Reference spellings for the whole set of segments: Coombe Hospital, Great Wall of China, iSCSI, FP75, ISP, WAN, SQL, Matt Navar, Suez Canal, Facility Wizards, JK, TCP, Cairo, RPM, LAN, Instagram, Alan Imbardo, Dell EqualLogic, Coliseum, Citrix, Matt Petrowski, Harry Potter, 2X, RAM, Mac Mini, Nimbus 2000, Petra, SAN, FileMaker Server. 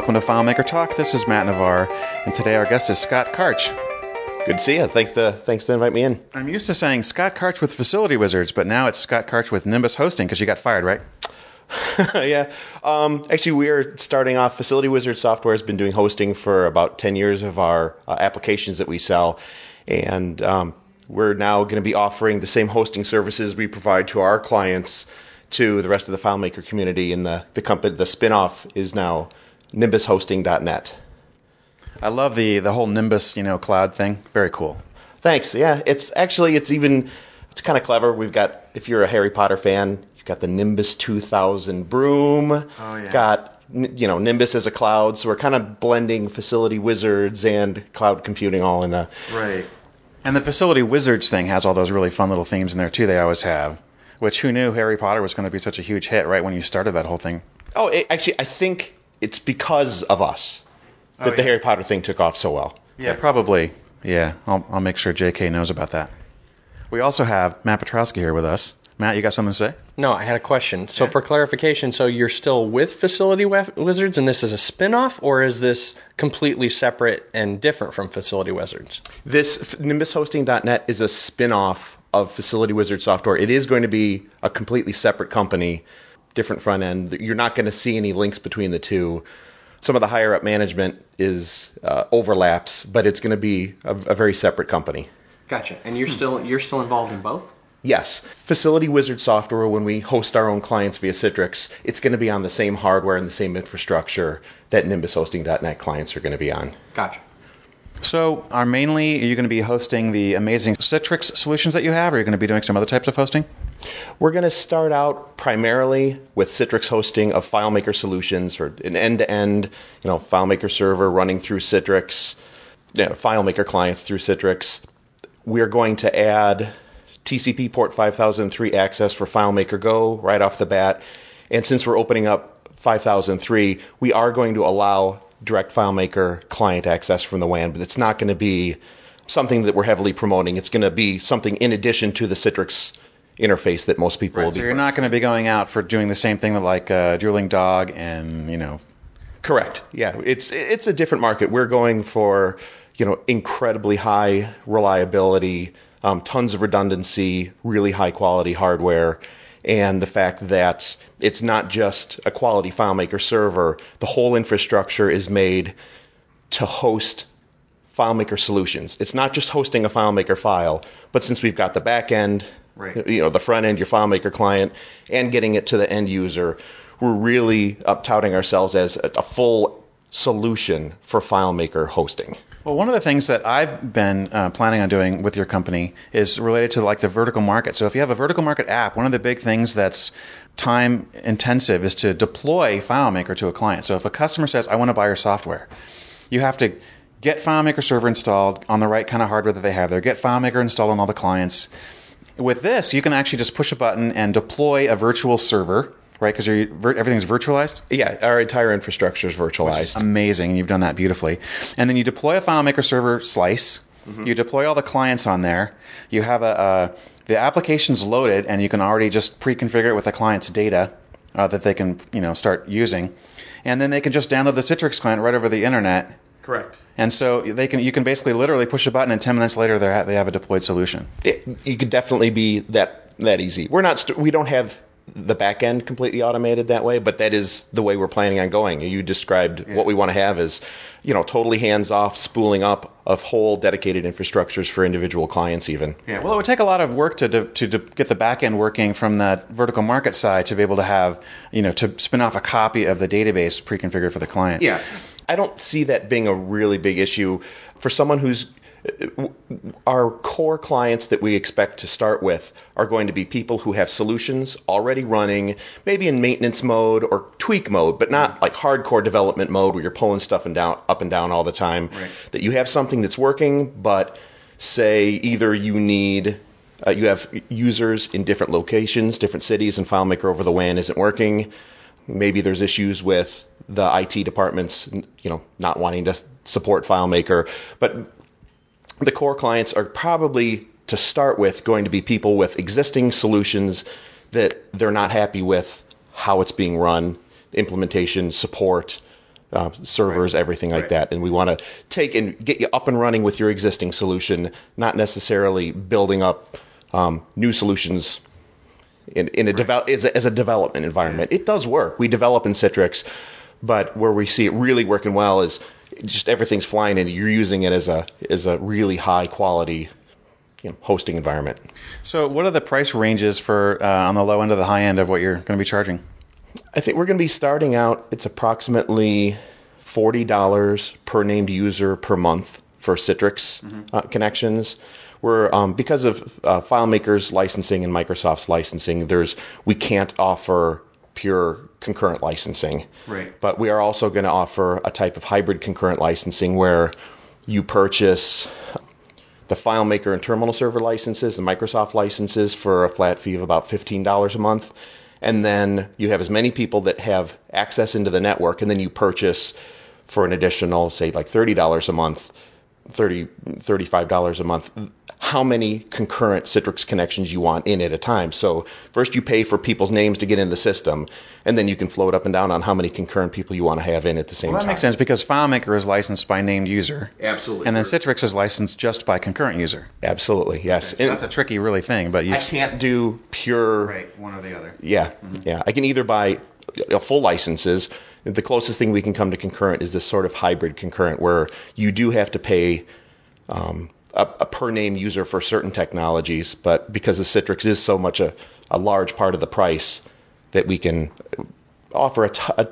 Welcome to FileMaker Talk. This is Matt Navar, and today our guest is Scott Karch. Good to see you. Thanks to invite me in. I'm used to saying Scott Karch with Facility Wizards, but now it's Scott Karch with Nimbus Hosting because you got fired, right? Yeah. Actually, we are starting off. Facility Wizard Software has been doing hosting for about 10 years of our applications that we sell, and we're now going to be offering the same hosting services we provide to our clients to the rest of the FileMaker community, and the company, the spinoff is now NimbusHosting.net. I love the whole Nimbus, cloud thing. Very cool. Thanks. Yeah, it's kind of clever. We've got, if you're a Harry Potter fan, you've got the Nimbus 2000 broom. Oh yeah. Got Nimbus as a cloud, so we're kind of blending Facility Wizards and cloud computing all in the right. And the Facility Wizards thing has all those really fun little themes in there too. They always have. Which, who knew Harry Potter was going to be such a huge hit right when you started that whole thing? Oh, actually, I think it's because of us that the Harry Potter thing took off so well. Yeah, probably. Yeah, I'll make sure JK knows about that. We also have Matt Petrowski here with us. Matt, you got something to say? No, I had a question. So for clarification, so you're still with Facility Wizards, and this is a spinoff, or is this completely separate and different from Facility Wizards? This NimbusHosting.net is a spinoff of Facility Wizard Software. It is going to be a completely separate company, different front end. You're not going to see any links between the two. Some of the higher up management is overlaps, but it's going to be a very separate company. Gotcha. And you're still involved in both? Yes. Facility Wizard Software, when we host our own clients via Citrix, it's going to be on the same hardware and the same infrastructure that NimbusHosting.net clients are going to be on. Gotcha. So are you going to be hosting the amazing Citrix solutions that you have, or are you going to be doing some other types of hosting? We're going to start out primarily with Citrix hosting of FileMaker solutions for an end-to-end, FileMaker server running through Citrix, FileMaker clients through Citrix. We're going to add TCP port 5003 access for FileMaker Go right off the bat. And since we're opening up 5003, we are going to allow direct FileMaker client access from the WAN, but it's not going to be something that we're heavily promoting. It's going to be something in addition to the Citrix interface that most people will be. So you're not going to be going out for doing the same thing that like Dueling Dog and, Correct. Yeah, it's a different market. We're going for, incredibly high reliability, tons of redundancy, really high quality hardware, and the fact that it's not just a quality FileMaker server. The whole infrastructure is made to host FileMaker solutions. It's not just hosting a FileMaker file, but since we've got the back end, right, the front end, your FileMaker client, and getting it to the end user, we're really touting ourselves as a full solution for FileMaker hosting. Well, one of the things that I've been planning on doing with your company is related to like the vertical market. So if you have a vertical market app, one of the big things that's time intensive is to deploy FileMaker to a client. So if a customer says, I want to buy your software, you have to get FileMaker Server installed on the right kind of hardware that they have there, get FileMaker installed on all the clients. With this, you can actually just push a button and deploy a virtual server, right? Because everything's virtualized? Yeah, our entire infrastructure is virtualized. Which is amazing, and you've done that beautifully. And then you deploy a FileMaker server slice. Mm-hmm. You deploy all the clients on there. You have the application's loaded, and you can already just pre-configure it with the client's data that they can start using. And then they can just download the Citrix client right over the internet. Correct. And so you can basically literally push a button, and 10 minutes later they have a deployed solution. You could definitely be that easy. We don't have the back end completely automated that way, but that is the way we're planning on going. You described what we want to have is, totally hands-off spooling up of whole dedicated infrastructures for individual clients even. Yeah, well, it would take a lot of work to get the back end working from that vertical market side to be able to have, to spin off a copy of the database pre-configured for the client. Yeah, I don't see that being a really big issue for someone who's... Our core clients that we expect to start with are going to be people who have solutions already running, maybe in maintenance mode or tweak mode, but not like hardcore development mode where you're pulling stuff up and down all the time. Right. That you have something that's working, but say either you have users in different locations, different cities, and FileMaker over the WAN isn't working. Maybe there's issues with the IT departments, not wanting to support FileMaker, but the core clients are probably, to start with, going to be people with existing solutions that they're not happy with how it's being run, implementation, support, servers, everything like that. And we want to take and get you up and running with your existing solution, not necessarily building up new solutions in a as a development environment. It does work. We develop in Citrix, but where we see it really working well is just everything's flying and you're using it as a really high quality hosting environment. So what are the price ranges for on the low end to the high end of what you're going to be charging? I think we're going to be starting out, it's approximately $40 per named user per month for Citrix connections. We're because of FileMaker's licensing and Microsoft's licensing, we can't offer pure concurrent licensing. Right. But we are also going to offer a type of hybrid concurrent licensing where you purchase the FileMaker and terminal server licenses, the Microsoft licenses for a flat fee of about $15 a month. And then you have as many people that have access into the network, and then you purchase for an additional, say, like $30 a month, $35 a month, how many concurrent Citrix connections you want in at a time. So first you pay for people's names to get in the system, and then you can float up and down on how many concurrent people you want to have in at the same time. That makes sense, because FileMaker is licensed by named user. Absolutely. And then Citrix is licensed just by concurrent user. Absolutely, yes. Okay, so that's a tricky, really thing. But I can't do pure... Right, one or the other. Yeah, yeah. I can either buy full licenses. The closest thing we can come to concurrent is this sort of hybrid concurrent where you do have to pay... a per-name user for certain technologies, but because the Citrix is so much a large part of the price that we can offer a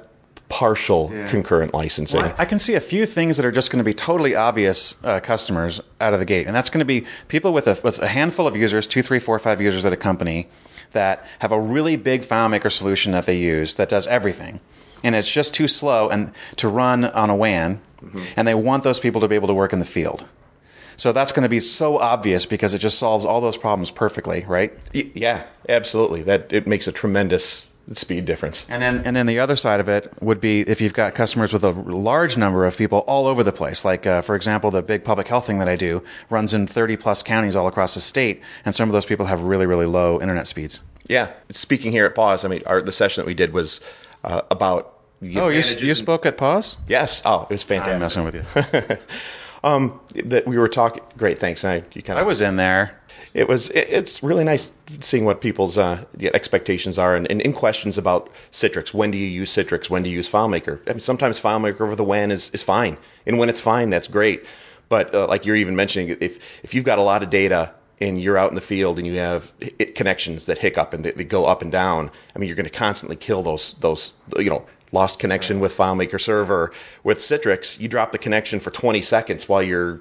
partial concurrent licensing. Well, I can see a few things that are just going to be totally obvious customers out of the gate, and that's going to be people with a handful of users, 2, 3, 4, 5 users at a company that have a really big FileMaker solution that they use that does everything, and it's just too slow and to run on a WAN, and they want those people to be able to work in the field. So that's going to be so obvious because it just solves all those problems perfectly, right? Yeah, absolutely. That it makes a tremendous speed difference. And then the other side of it would be if you've got customers with a large number of people all over the place. Like, for example, the big public health thing that I do runs in 30-plus counties all across the state, and some of those people have really, really low internet speeds. Yeah. Speaking here at PAWS, I mean, the session that we did was about... You spoke at PAWS? Yes. Oh, it was fantastic. I'm messing with you. That we were talking. Great, thanks. I was in there. It's really nice seeing what people's expectations are and questions about Citrix. When do you use Citrix? When do you use FileMaker? I mean, sometimes FileMaker over the WAN is fine, and when it's fine, that's great. But like you're even mentioning, if you've got a lot of data and you're out in the field and you have connections that hiccup and they go up and down, I mean, you're going to constantly kill those lost connection with FileMaker Server. With Citrix, you drop the connection for 20 seconds while your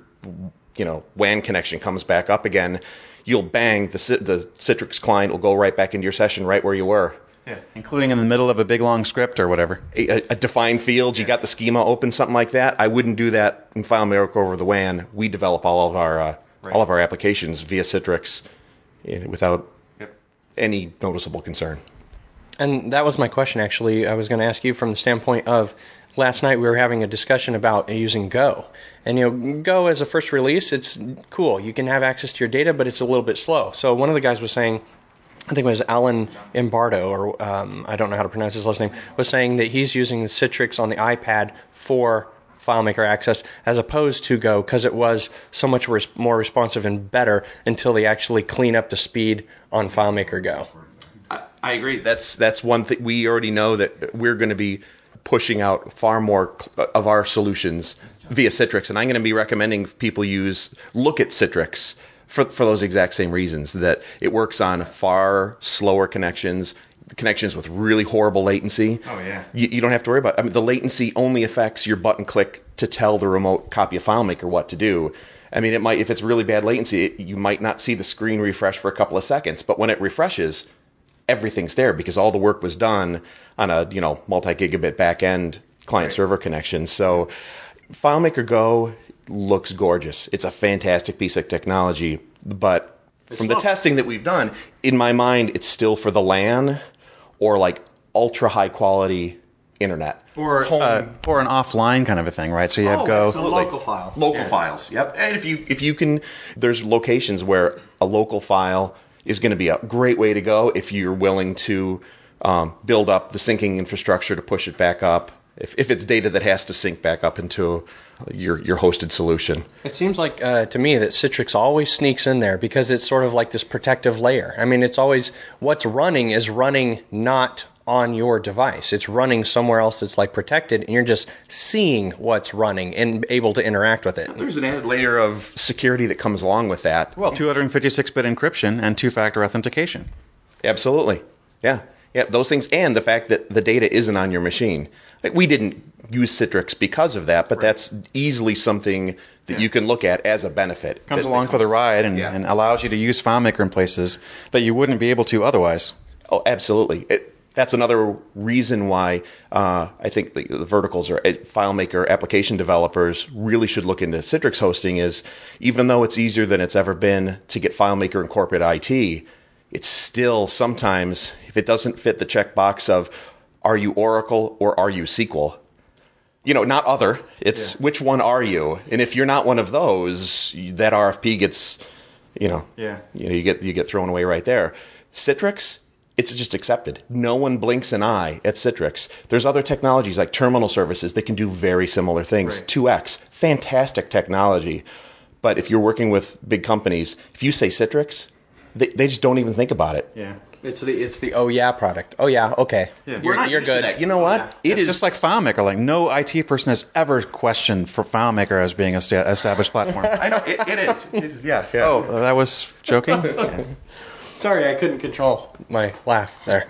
WAN connection comes back up again. You'll bang, the Citrix client will go right back into your session right where you were. Yeah, including in the middle of a big long script or whatever. A defined field, you got the schema open, something like that. I wouldn't do that in FileMaker over the WAN. We develop all of our applications via Citrix without any noticeable concern. And that was my question, actually. I was going to ask you from the standpoint of last night we were having a discussion about using Go. And, Go as a first release, it's cool. You can have access to your data, but it's a little bit slow. So one of the guys was saying, I think it was Alan Imbardo, or I don't know how to pronounce his last name, was saying that he's using the Citrix on the iPad for FileMaker access as opposed to Go because it was so much more responsive and better until they actually clean up the speed on FileMaker Go. I agree. That's one thing. We already know that we're going to be pushing out far more of our solutions via Citrix, and I'm going to be recommending people look at Citrix for those exact same reasons, that it works on far slower connections with really horrible latency. Oh, yeah. You don't have to worry about it. I mean, the latency only affects your button click to tell the remote copy of FileMaker what to do. I mean, if it's really bad latency, you might not see the screen refresh for a couple of seconds, but when it refreshes, everything's there because all the work was done on a multi-gigabit back-end client-server connection. So FileMaker Go looks gorgeous. It's a fantastic piece of technology, but from the testing that we've done, in my mind, it's still for the LAN or like ultra-high-quality internet. Or an offline kind of a thing, right? So you have Go. So local file. Local files, yep. And if you can, there's locations where a local file is going to be a great way to go if you're willing to build up the syncing infrastructure to push it back up if it's data that has to sync back up into your hosted solution. It seems like to me that Citrix always sneaks in there because it's sort of like this protective layer. I mean, it's always what's running is running not on your device. It's running somewhere else that's like protected, and you're just seeing what's running and able to interact with it. There's an added layer of security that comes along with that. Well, 256-bit encryption and two-factor authentication. Absolutely. Yeah. Yeah, those things, and the fact that the data isn't on your machine. We didn't use Citrix because of that, but that's easily something that you can look at as a benefit. Comes along for the ride and allows you to use FileMaker in places that you wouldn't be able to otherwise. Oh, absolutely. That's another reason why I think the verticals or FileMaker application developers really should look into Citrix hosting is, even though it's easier than it's ever been to get FileMaker in corporate IT, it's still sometimes, if it doesn't fit the checkbox of, are you Oracle or are you SQL? You know, not other. It's which one are you? And if you're not one of those, that RFP gets, you get thrown away right there. Citrix, it's just accepted. No one blinks an eye at Citrix. There's other technologies like terminal services that can do very similar things. Right. 2X, fantastic technology. But if you're working with big companies, if you say Citrix, they just don't even think about it. Yeah, it's the oh yeah product. Oh yeah, okay. Yeah. You're good. That. You know what? Yeah. It's just like FileMaker. Like no IT person has ever questioned for FileMaker as being an established platform. I know it is. It is. Yeah. Yeah. Oh, that was joking. Yeah. Sorry, I couldn't control my laugh there.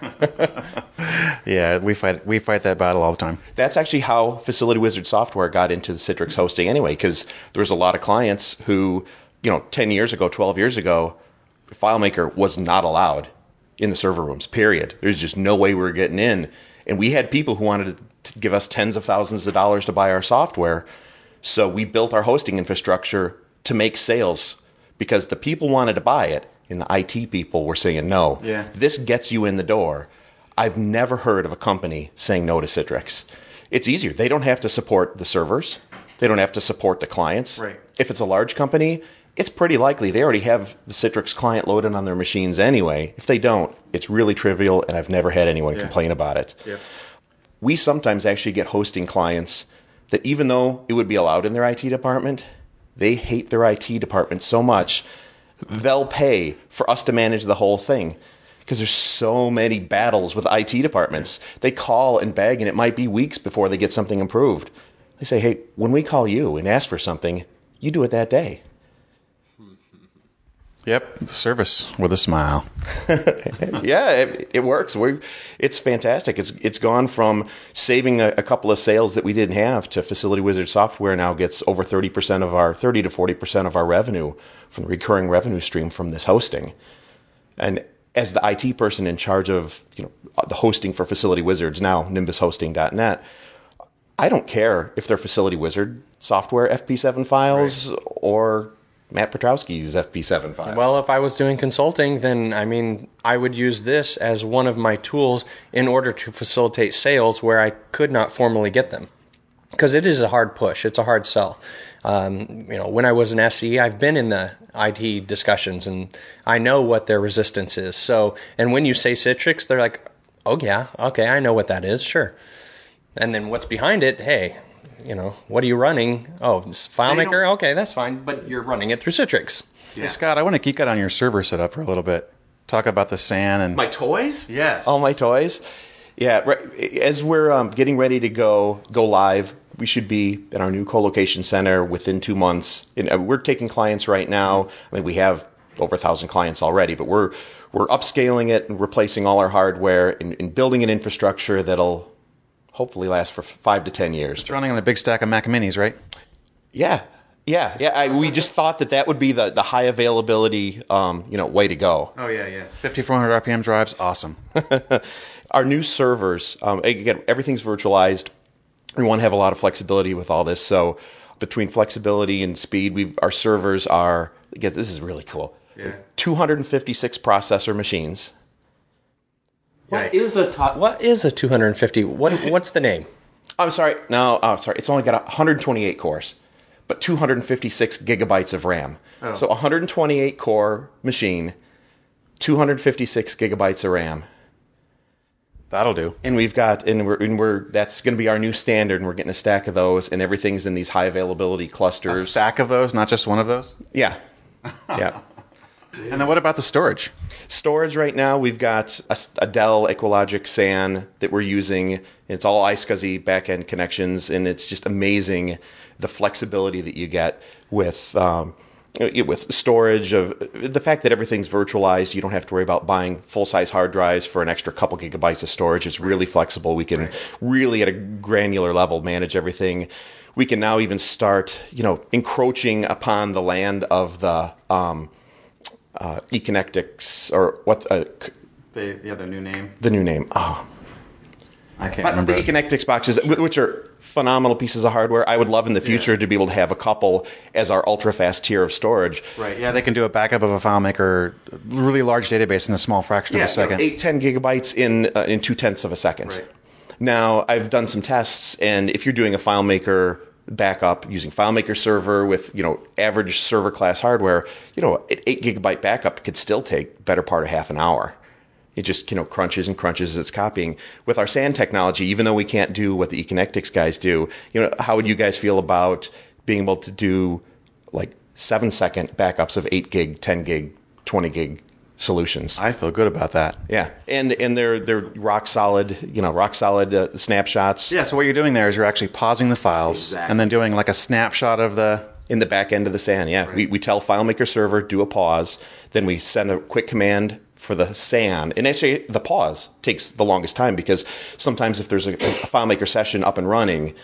Yeah, we fight that battle all the time. That's actually how Facility Wizard software got into the Citrix hosting anyway, because there was a lot of clients who 10 years ago, 12 years ago. FileMaker was not allowed in the server rooms, period. There's just no way we were getting in. And we had people who wanted to give us tens of thousands of dollars to buy our software. So we built our hosting infrastructure to make sales because the people wanted to buy it and the IT people were saying no. Yeah. This gets you in the door. I've never heard of a company saying no to Citrix. It's easier. They don't have to support the servers. They don't have to support the clients. Right. If it's a large company, it's pretty likely they already have the Citrix client loaded on their machines anyway. If they don't, it's really trivial, and I've never had anyone complain about it. Yeah. We sometimes actually get hosting clients that even though it would be allowed in their IT department, they hate their IT department so much, they'll pay for us to manage the whole thing because there's so many battles with IT departments. They call and beg, and it might be weeks before they get something improved. They say, hey, when we call you and ask for something, you do it that day. Yep, service with a smile. Yeah, it works. It's fantastic. It's gone from saving a couple of sales that we didn't have to Facility Wizard software now gets over 30% of our 30 to 40% of our revenue from the recurring revenue stream from this hosting. And as the IT person in charge of the hosting for Facility Wizards now, NimbusHosting.net, I don't care if they're Facility Wizard software, FP7 files, or Matt Petrowski's FP75. Well, if I was doing consulting, then I would use this as one of my tools in order to facilitate sales where I could not formally get them, because it is a hard push. It's a hard sell. When I was an SE, I've been in the IT discussions, and I know what their resistance is. So, and when you say Citrix, they're like, "Oh yeah, okay, I know what that is, sure." And then what's behind it? Hey. What are you running? Oh, FileMaker? Okay, that's fine, but you're running it through Citrix. Yeah. Hey, Scott, I want to geek out on your server setup for a little bit. Talk about the SAN and... My toys? Yes. Oh, my toys? Yeah, as we're getting ready to go live, we should be in our new co-location center within 2 months. And we're taking clients right now. I mean, we have over 1,000 clients already, but we're upscaling it and replacing all our hardware and building an infrastructure that'll hopefully last for 5 to 10 years. It's running on a big stack of Mac Minis, right? Yeah. We just thought that would be the high availability, way to go. Oh yeah. 5,400 RPM drives, awesome. Our new servers, again, everything's virtualized. We want to have a lot of flexibility with all this. So between flexibility and speed, our servers are. Again, this is really cool. Yeah. 256 processor machines. What is a 250? What's the name? I'm sorry. No, I'm sorry. It's only got 128 cores, but 256 gigabytes of RAM. Oh. So 128 core machine, 256 gigabytes of RAM. That'll do. And we've got, and we're that's going to be our new standard, and we're getting a stack of those, and everything's in these high availability clusters. A stack of those, not just one of those? Yeah. Yeah. Dude. And then what about the storage? Storage right now, we've got a Dell EqualLogic SAN that we're using. It's all iSCSI backend connections, and it's just amazing the flexibility that you get with storage, of the fact that everything's virtualized. You don't have to worry about buying full-size hard drives for an extra couple gigabytes of storage. It's really flexible. We can really, at a granular level, manage everything. We can now even start, encroaching upon the land of the eConnectix, or what's the new name? The new name. Oh, I can't remember. The eConnectix boxes, which are phenomenal pieces of hardware. I would love in the future to be able to have a couple as our ultra-fast tier of storage. Right, yeah, they can do a backup of a FileMaker, really large database in a small fraction of a second. 8-10 gigabytes in 0.2 of a second. Right. Now, I've done some tests, and if you're doing a FileMaker backup using FileMaker Server with, average server class hardware, an 8 gigabyte backup could still take better part of half an hour. It just, crunches and crunches as it's copying. With our SAN technology, even though we can't do what the eConnectix guys do, how would you guys feel about being able to do, 7-second backups of 8 gig, 10 gig, 20 gig solutions? I feel good about that. Yeah. And they're rock solid snapshots. Yeah, so what you're doing there is you're actually pausing the files and then doing, a snapshot of the... In the back end of the SAN, yeah. Right. We tell FileMaker Server, do a pause, then we send a quick command for the SAN. And actually, the pause takes the longest time because sometimes if there's a FileMaker session up and running,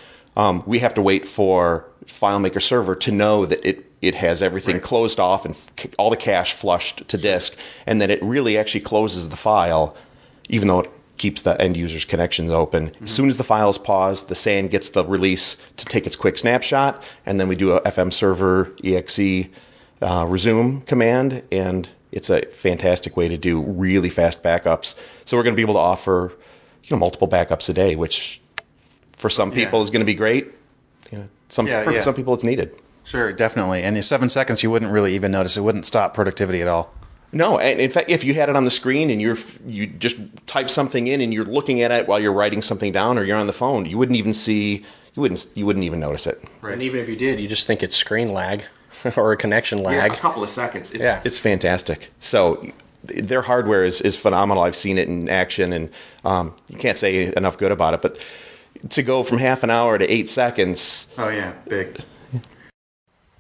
we have to wait for FileMaker Server to know that it has everything closed off and all the cache flushed to disk, and that it really actually closes the file, even though it keeps the end user's connections open. Mm-hmm. As soon as the file is paused, the SAN gets the release to take its quick snapshot, and then we do a FM server exe resume command, and it's a fantastic way to do really fast backups. So we're going to be able to offer, multiple backups a day, which for some people is going to be great. For some people it's needed. Sure, definitely. And in 7 seconds, you wouldn't really even notice. It wouldn't stop productivity at all. No, and in fact, if you had it on the screen and you just type something in and you're looking at it while you're writing something down, or you're on the phone, you wouldn't even see. You wouldn't even notice it. Right. And even if you did, you just think it's screen lag. Or a connection lag. Yeah, a couple of seconds. It's fantastic. So their hardware is phenomenal. I've seen it in action, and you can't say enough good about it. But to go from half an hour to 8 seconds. Oh, yeah, big.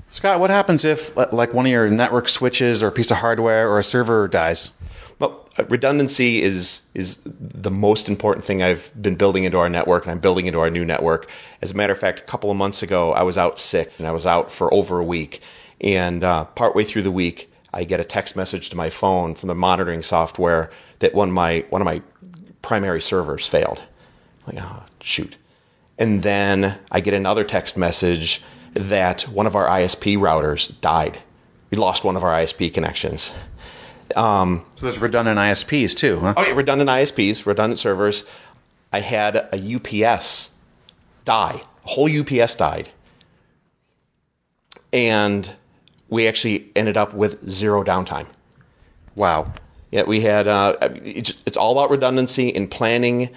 Scott, what happens if one of your network switches or a piece of hardware or a server dies? Well, redundancy is the most important thing I've been building into our network, and I'm building into our new network. As a matter of fact, a couple of months ago, I was out sick, and I was out for over a week. And partway through the week, I get a text message to my phone from the monitoring software that one of my primary servers failed. I'm like, oh, shoot. And then I get another text message that one of our ISP routers died. We lost one of our ISP connections. So there's redundant ISPs too, huh? Oh, yeah, redundant ISPs, redundant servers. I had a UPS die. A whole UPS died. And we actually ended up with zero downtime. Wow. Yeah, we had, it's all about redundancy and planning,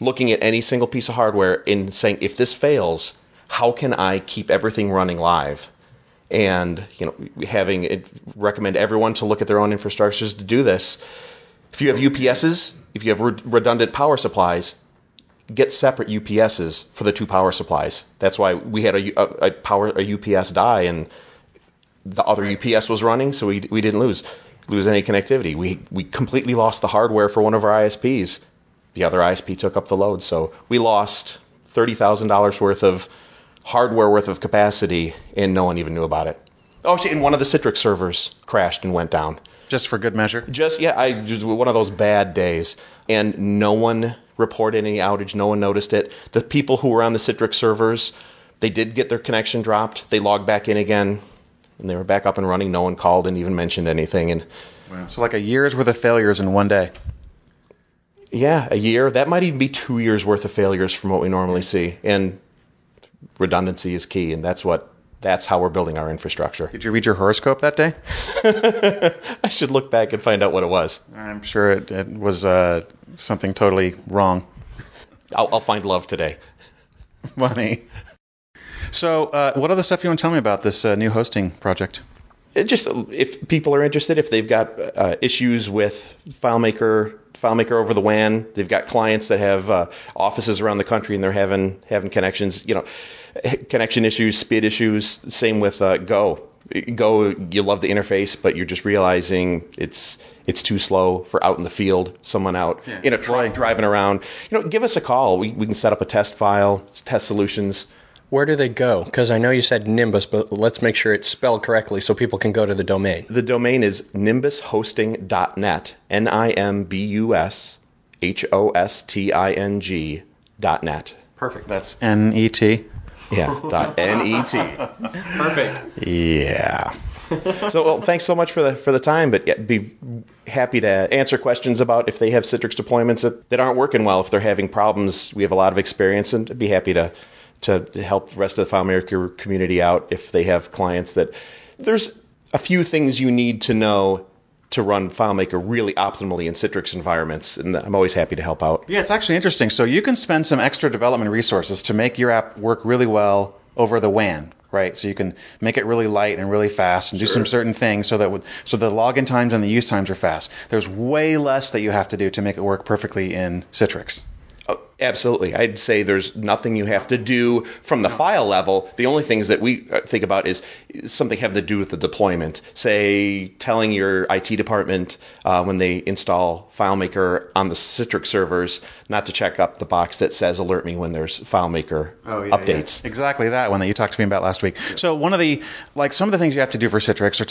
looking at any single piece of hardware and saying, if this fails, how can I keep everything running live? And, having it recommend everyone to look at their own infrastructures to do this. If you have UPSs, if you have redundant power supplies, get separate UPSs for the two power supplies. That's why we had a UPS die, and the other UPS was running, so we didn't lose any connectivity. We completely lost the hardware for one of our ISPs. The other ISP took up the load, so we lost $30,000 worth of hardware worth of capacity, and no one even knew about it. Oh, actually, and one of the Citrix servers crashed and went down. Just for good measure? One of those bad days. And no one reported any outage. No one noticed it. The people who were on the Citrix servers, they did get their connection dropped. They logged back in again, and they were back up and running. No one called and even mentioned anything. And wow. So like a year's worth of failures in one day. Yeah, a year. That might even be 2 years worth of failures from what we normally see. And redundancy is key, and that's how we're building our infrastructure. Did you read your horoscope that day? I should look back and find out what it was. I'm sure it was something totally wrong. I'll find love today. Funny. So what other stuff you want to tell me about this new hosting project? Just if people are interested, if they've got issues with FileMaker over the WAN, they've got clients that have offices around the country and they're having connections, connection issues, SPID issues. Same with Go. Go, you love the interface, but you're just realizing it's too slow for out in the field, someone out in a truck driving around. Give us a call. We can set up a test file, test solutions. Where do they go? Because I know you said Nimbus, but let's make sure it's spelled correctly so people can go to the domain. The domain is nimbushosting.net, NIMBUSHOSTING.net. Perfect. That's NET. Yeah, .net. Perfect. Yeah. So, well, thanks so much for the time, but yeah, be happy to answer questions about if they have Citrix deployments that aren't working well, if they're having problems. We have a lot of experience, and be happy to help the rest of the FileMaker community out if they have clients that there's a few things you need to know to run FileMaker really optimally in Citrix environments, and I'm always happy to help out. Yeah, it's actually interesting. So you can spend some extra development resources to make your app work really well over the WAN, right? So you can make it really light and really fast and do some certain things so the login times and the use times are fast. There's way less that you have to do to make it work perfectly in Citrix. Oh, absolutely. I'd say there's nothing you have to do from the file level. The only things that we think about is something having to do with the deployment. Say, telling your IT department when they install FileMaker on the Citrix servers not to check up the box that says alert me when there's FileMaker updates. Yeah. Exactly that one that you talked to me about last week. Yeah. So some of the things you have to do for Citrix are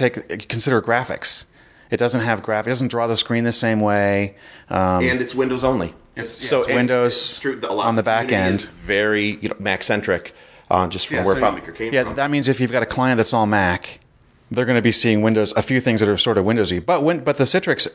consider graphics. It doesn't have graphics. It doesn't draw the screen the same way. And it's Windows only. It's Windows on the back end. It's very Mac-centric, just from where FileMaker came from. Yeah, that means if you've got a client that's all Mac, they're going to be seeing Windows, a few things that are sort of Windowsy. But the Citrix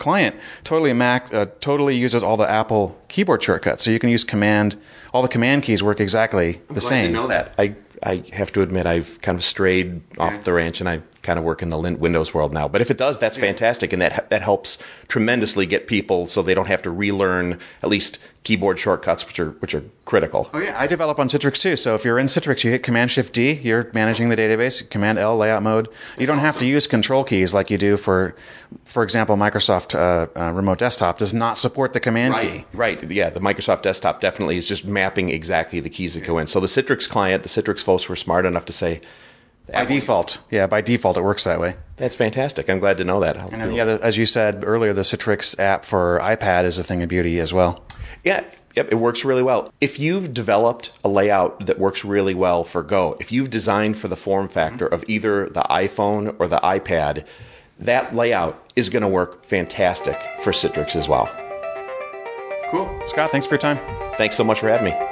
client, totally Mac, totally uses all the Apple keyboard shortcuts. So you can use command. All the command keys work exactly the same. I'm glad to know that. I have to admit, I've kind of strayed off the ranch, and I kind of work in the Windows world now. But if it does, that's fantastic, and that helps tremendously get people so they don't have to relearn at least keyboard shortcuts, which are critical. Oh, yeah. I develop on Citrix, too. So if you're in Citrix, you hit Command-Shift-D, you're managing the database, Command-L, layout mode. You don't have to use control keys like you do for example, Microsoft Remote Desktop does not support the command key. Right. Yeah, the Microsoft Desktop definitely is just mapping exactly the keys that go in. So the Citrix client, the Citrix folks were smart enough to say, by default, it works that way. That's fantastic. I'm glad to know that. And then, as you said earlier, the Citrix app for iPad is a thing of beauty as well. Yeah, it works really well. If you've developed a layout that works really well for Go, if you've designed for the form factor of either the iPhone or the iPad, that layout is going to work fantastic for Citrix as well. Cool. Scott, thanks for your time. Thanks so much for having me.